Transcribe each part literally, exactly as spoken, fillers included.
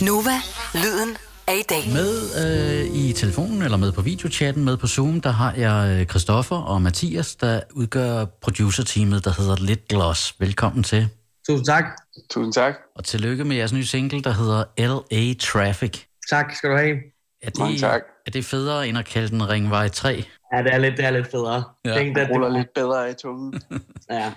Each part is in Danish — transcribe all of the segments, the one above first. Nova, lyden af i dag. Med øh, i telefonen, eller med på videochatten, med på Zoom, der har jeg Christoffer og Mathias, der udgør producerteamet, der hedder LittGloss. Velkommen til. Tusind tak. Tusind tak. Og tillykke med jeres nye single, der hedder L A. Traffic. Tak skal du have. Er det, tak. Er det federe end at kalde den Ringvej tre? Ja, det er lidt, det er lidt federe. Ja. Tænk, det ruller det lidt bedre i tungen. Ja.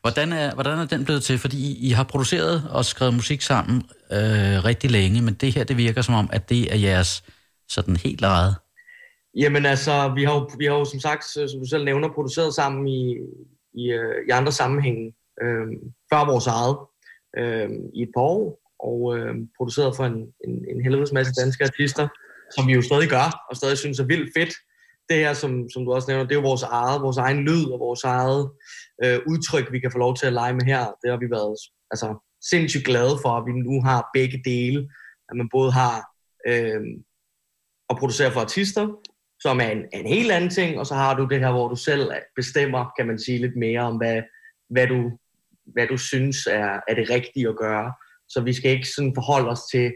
Hvordan er, hvordan er den blevet til? Fordi I, I har produceret og skrevet musik sammen øh, rigtig længe, men det her, det virker som om, at det er jeres sådan helt eget. Jamen altså, vi har jo, vi har jo som sagt, som du selv nævner, produceret sammen i, i, i andre sammenhænge. Øh, før vores eget øh, i et par år, og øh, produceret for en, en, en helvedes masse danske artister, som vi jo stadig gør, og stadig synes er vildt fedt. Det her, som, som du også nævner, det er jo vores eget, vores egen lyd og vores eget øh, udtryk, vi kan få lov til at lege med her. Det har vi været altså, sindssygt glade for, at vi nu har begge dele. At man både har øh, at producere for artister, som er en, en helt anden ting, og så har du det her, hvor du selv bestemmer, kan man sige, lidt mere om, hvad, hvad, du, hvad du synes er, er det rigtige at gøre. Så vi skal ikke sådan forholde os til,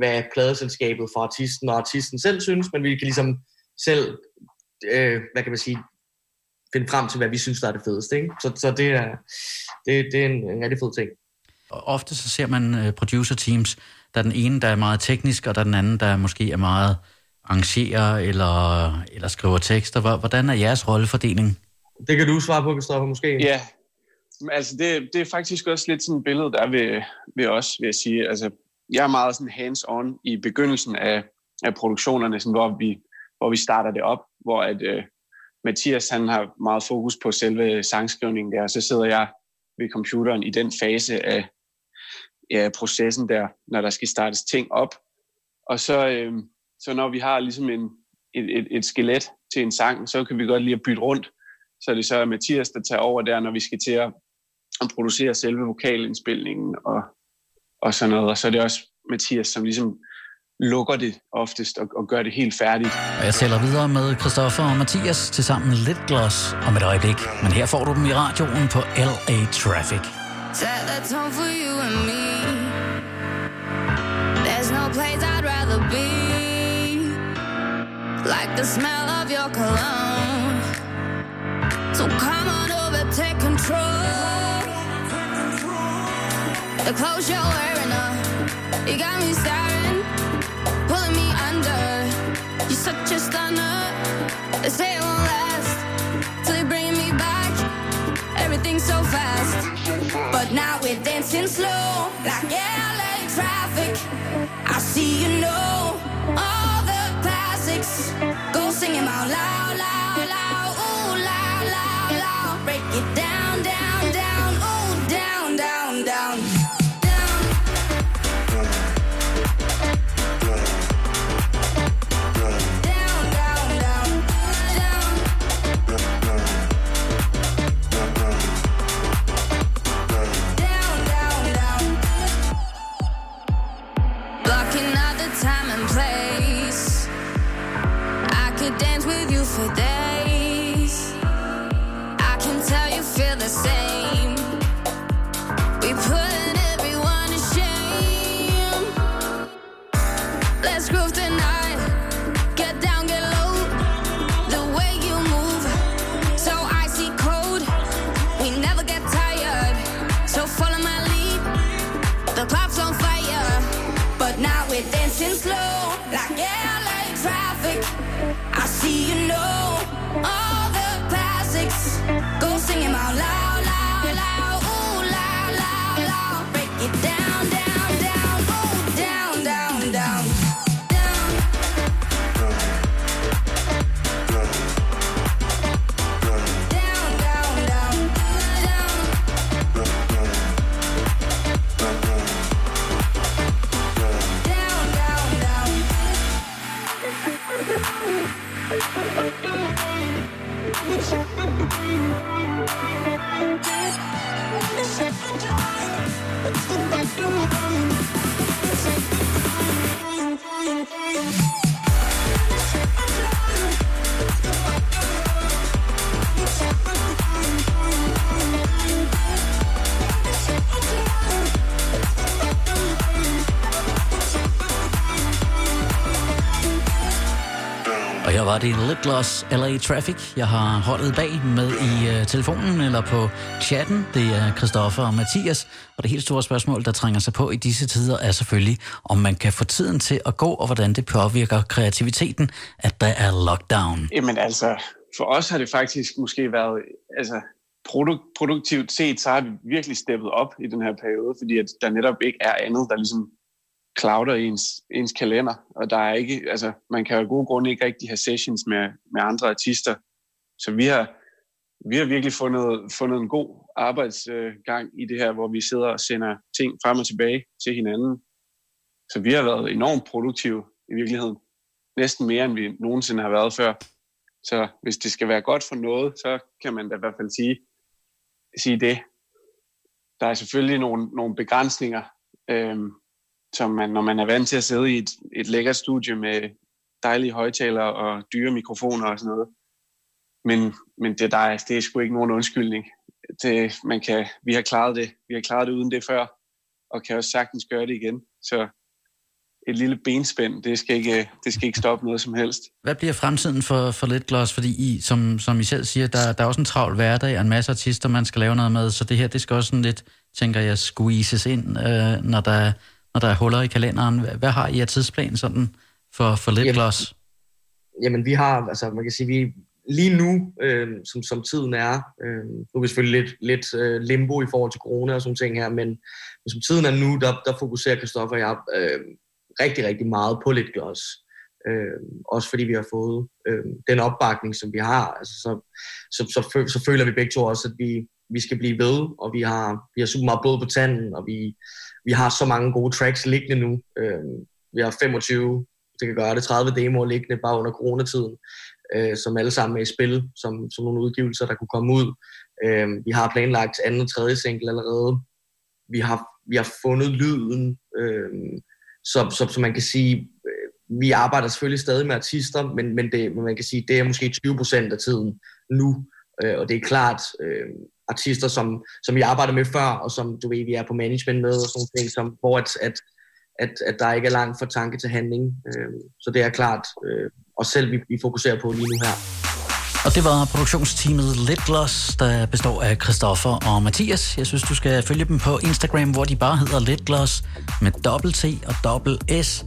hvad pladeselskabet for artisten og artisten selv synes, men vi kan ligesom selv, øh, hvad kan man sige, finde frem til, hvad vi synes, der er det fedeste. Ikke? Så, så det, er, det, det er en, en rigtig fed ting. Ofte så ser man producer teams, der er den ene, der er meget teknisk, og der er den anden, der måske er meget arrangerer eller, eller skriver tekster. Hvordan er jeres rollefordeling? Det kan du svare på, Christoffer, måske. Ja, altså det, det er faktisk også lidt sådan et billede, der er ved, ved os, vil jeg sige. Altså, jeg er meget sådan hands-on i begyndelsen af, af produktionerne, sådan, hvor, vi, hvor vi starter det op, hvor at, uh, Mathias han har meget fokus på selve sangskrivningen der, og så sidder jeg ved computeren i den fase af ja, processen der, når der skal startes ting op. Og så, øh, så når vi har ligesom en, et, et, et skelet til en sang, så kan vi godt lige at bytte rundt, så det så er Mathias, der tager over der, når vi skal til at, at producere selve vokalindspilningen og og sådan noget, og så er det også Mathias, som ligesom lukker det oftest og, og gør det helt færdigt. Og jeg sælger videre med Christoffer og Mathias til sammen LittGloss om et øjeblik, men her får du dem i radioen på L A. Traffic. The clothes you're wearing on, you got me staring, pulling me under. You're such a stunner. They say it won't last till you're bringing me back. Everything's so fast, but now we're dancing slow like L A traffic. I see you know all the classics. Go sing 'em out loud, loud, loud, ooh, loud, loud, loud. Break it down, down, down, ooh, down, down, down. For days, I can tell you feel the same. We put everyone to shame. Let's groove tonight. Get down, get low. The way you move, so icy cold. We never get tired, so follow my lead. The club's on fire, but now we're dancing slow like L A traffic. I see you know all the classics. Go sing 'em out loud, loud, loud, ooh, loud, loud, loud. Break it down, down, down, ooh, down, down, down. It's Og her var det LittGloss L A. Traffic. Jeg har holdet bag med i uh, telefonen eller på chatten. Det er Christoffer og Mathias. Og det helt store spørgsmål, der trænger sig på i disse tider, er selvfølgelig, om man kan få tiden til at gå, og hvordan det påvirker kreativiteten, at der er lockdown. Jamen altså, for os har det faktisk måske været... altså Produkt, produktivt set, så har vi virkelig steppet op i den her periode, fordi at der netop ikke er andet, der ligesom clouder ens, ens kalender, og der er ikke, altså, man kan jo af gode grunde ikke rigtig have sessions med, med andre artister, så vi har, vi har virkelig fundet, fundet en god arbejdsgang i det her, hvor vi sidder og sender ting frem og tilbage til hinanden, så vi har været enormt produktive i virkeligheden, næsten mere end vi nogensinde har været før, så hvis det skal være godt for noget, så kan man da i hvert fald sige, sige det. Der er selvfølgelig nogle, nogle begrænsninger, øhm, som man, når man er vant til at sidde i et, et lækkert studie med dejlige højtalere og dyre mikrofoner og sådan noget. Men, men det, der er, det er sgu ikke nogen undskyldning. Det, man kan, vi har klaret det. Vi har klaret det uden det før, og kan også sagtens gøre det igen. Så et lille benspænd, det skal ikke, det skal ikke stoppe noget som helst. Hvad bliver fremtiden for, for LittGloss? Fordi I, som, som I selv siger, der, der er også en travl hverdag og en masse artister, man skal lave noget med, så det her, det skal også sådan lidt, tænker jeg, squeezes ind, øh, når, der, når der er huller i kalenderen. Hvad har I af tidsplan sådan for, for LittGloss? Jamen, jamen, vi har, altså man kan sige, vi lige nu, øh, som, som tiden er, øh, nu er vi selvfølgelig lidt, lidt øh, limbo i forhold til corona og sådan ting her, men, men som tiden er nu, der, der fokuserer Christoffer og jeg øh, rigtig, rigtig meget på LittGloss. Øh, også fordi vi har fået øh, den opbakning, som vi har. Altså, så, så, så, føl, så føler vi begge to også, at vi, vi skal blive ved, og vi har, vi har super meget blod på tanden, og vi, vi har så mange gode tracks liggende nu. Øh, vi har femogtyve, det kan gøre det, tredive demoer liggende bare under coronatiden, øh, som alle sammen er i spil, som, som nogle udgivelser, der kunne komme ud. Øh, vi har planlagt anden og tredje single allerede. Vi har, vi har fundet lyden... Øh, Så, så, så man kan sige, vi arbejder selvfølgelig stadig med artister, men, men, det, men man kan sige, det er måske tyve procent af tiden nu, øh, og det er klart øh, artister, som, som vi arbejder med før, og som du ved, vi er på management med, og sådan ting, som, hvor at, at, at, at der ikke er langt fra tanke til handling. Øh, så det er klart, øh, og selv vi, vi fokuserer på lige nu her. Og det var produktionsteamet LittGloss, der består af Christoffer og Mathias. Jeg synes, du skal følge dem på Instagram, hvor de bare hedder LittGloss med dobbelt T og dobbelt S.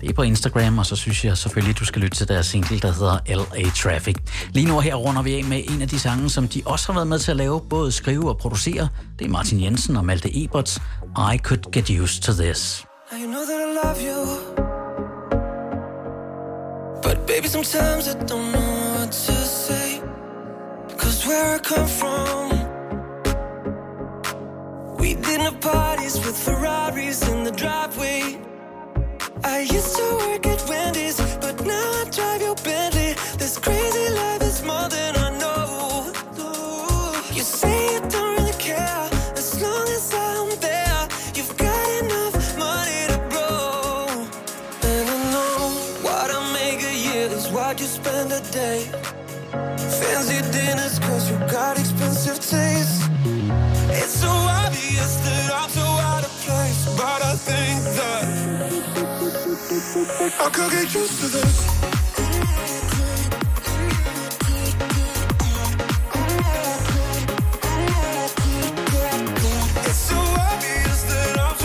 Det er på Instagram, og så synes jeg selvfølgelig, du skal lytte til deres single, der hedder L A. Traffic. Lige nu her runder vi af med en af de sange, som de også har været med til at lave, både skrive og producere. Det er Martin Jensen og Malte Eberts I Could Get Used to This. I know that I love you, but baby, sometimes I don't know what to say, 'cause where I come from, we dinner parties with Ferraris in the driveway. I used to work at Wendy's, but now I drive your Bentley. This crazy life is more than I know. You say you don't really care, as long as I'm there. You've got enough money to blow, and I know what I make a year is what you spend a day. Fancy dinners 'cause you got expensive taste. It's so obvious that I'm so out of place, but I think that I could get used to this. I could get used to this. It's so obvious that I'm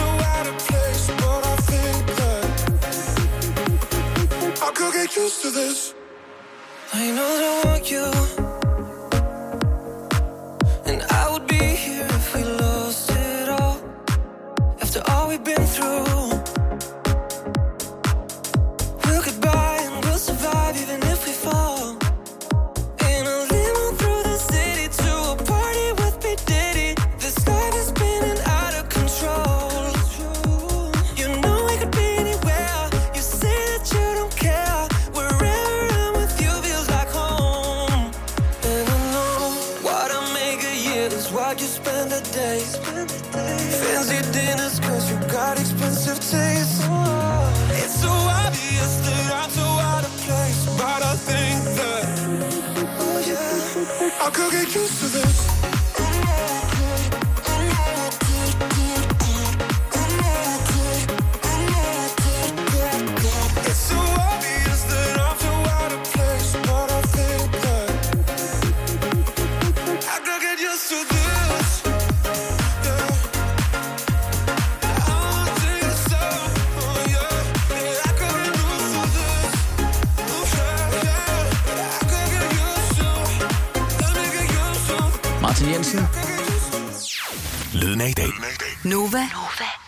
so out of place, Martin Jensen. Lyden af i dag. Nova. Nova.